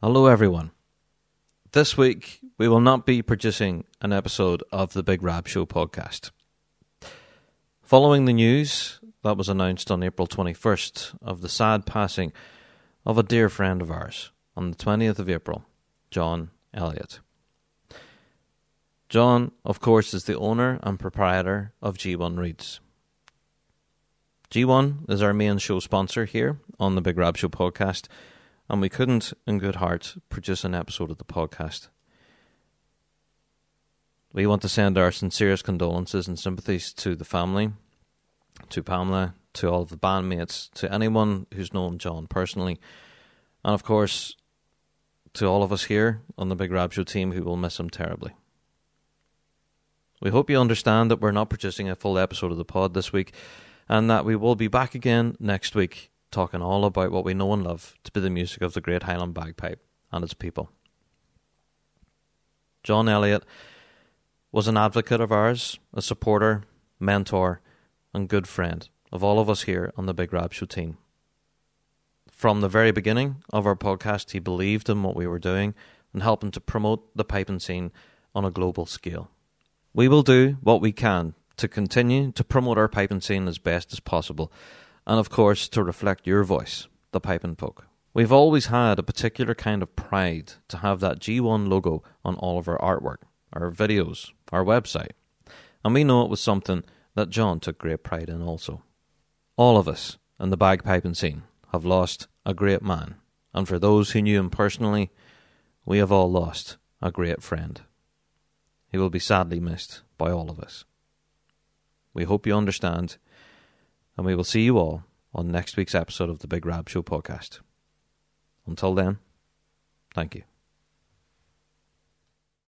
Hello everyone. This week we will not be producing an episode of the Big Rab Show podcast. Following the news that was announced on April 21st of the sad passing of a dear friend of ours on the 20th of April, John Elliott. John, of course, is the owner and proprietor of G1 Reads. G1 is our main show sponsor here on the Big Rab Show podcast, and we couldn't, in good heart, produce an episode of the podcast. We want to send our sincerest condolences and sympathies to the family, to Pamela, to all of the bandmates, to anyone who's known John personally, and of course, to all of us here on the Big Rab Show team who will miss him terribly. We hope you understand that we're not producing a full episode of the pod this week, and that we will be back again next week, talking all about what we know and love to be the music of the Great Highland Bagpipe and its people. John Elliott was an advocate of ours, a supporter, mentor, and good friend of all of us here on the Big Rab Show team. From the very beginning of our podcast, he believed in what we were doing and helping to promote the piping scene on a global scale. We will do what we can to continue to promote our piping scene as best as possible, and of course, to reflect your voice, the piping folk. We've always had a particular kind of pride to have that G1 logo on all of our artwork, our videos, our website. And we know it was something that John took great pride in also. All of us in the bagpiping scene have lost a great man. And for those who knew him personally, we have all lost a great friend. He will be sadly missed by all of us. We hope you understand, and we will see you all on next week's episode of the Big Rab Show podcast. Until then, thank you.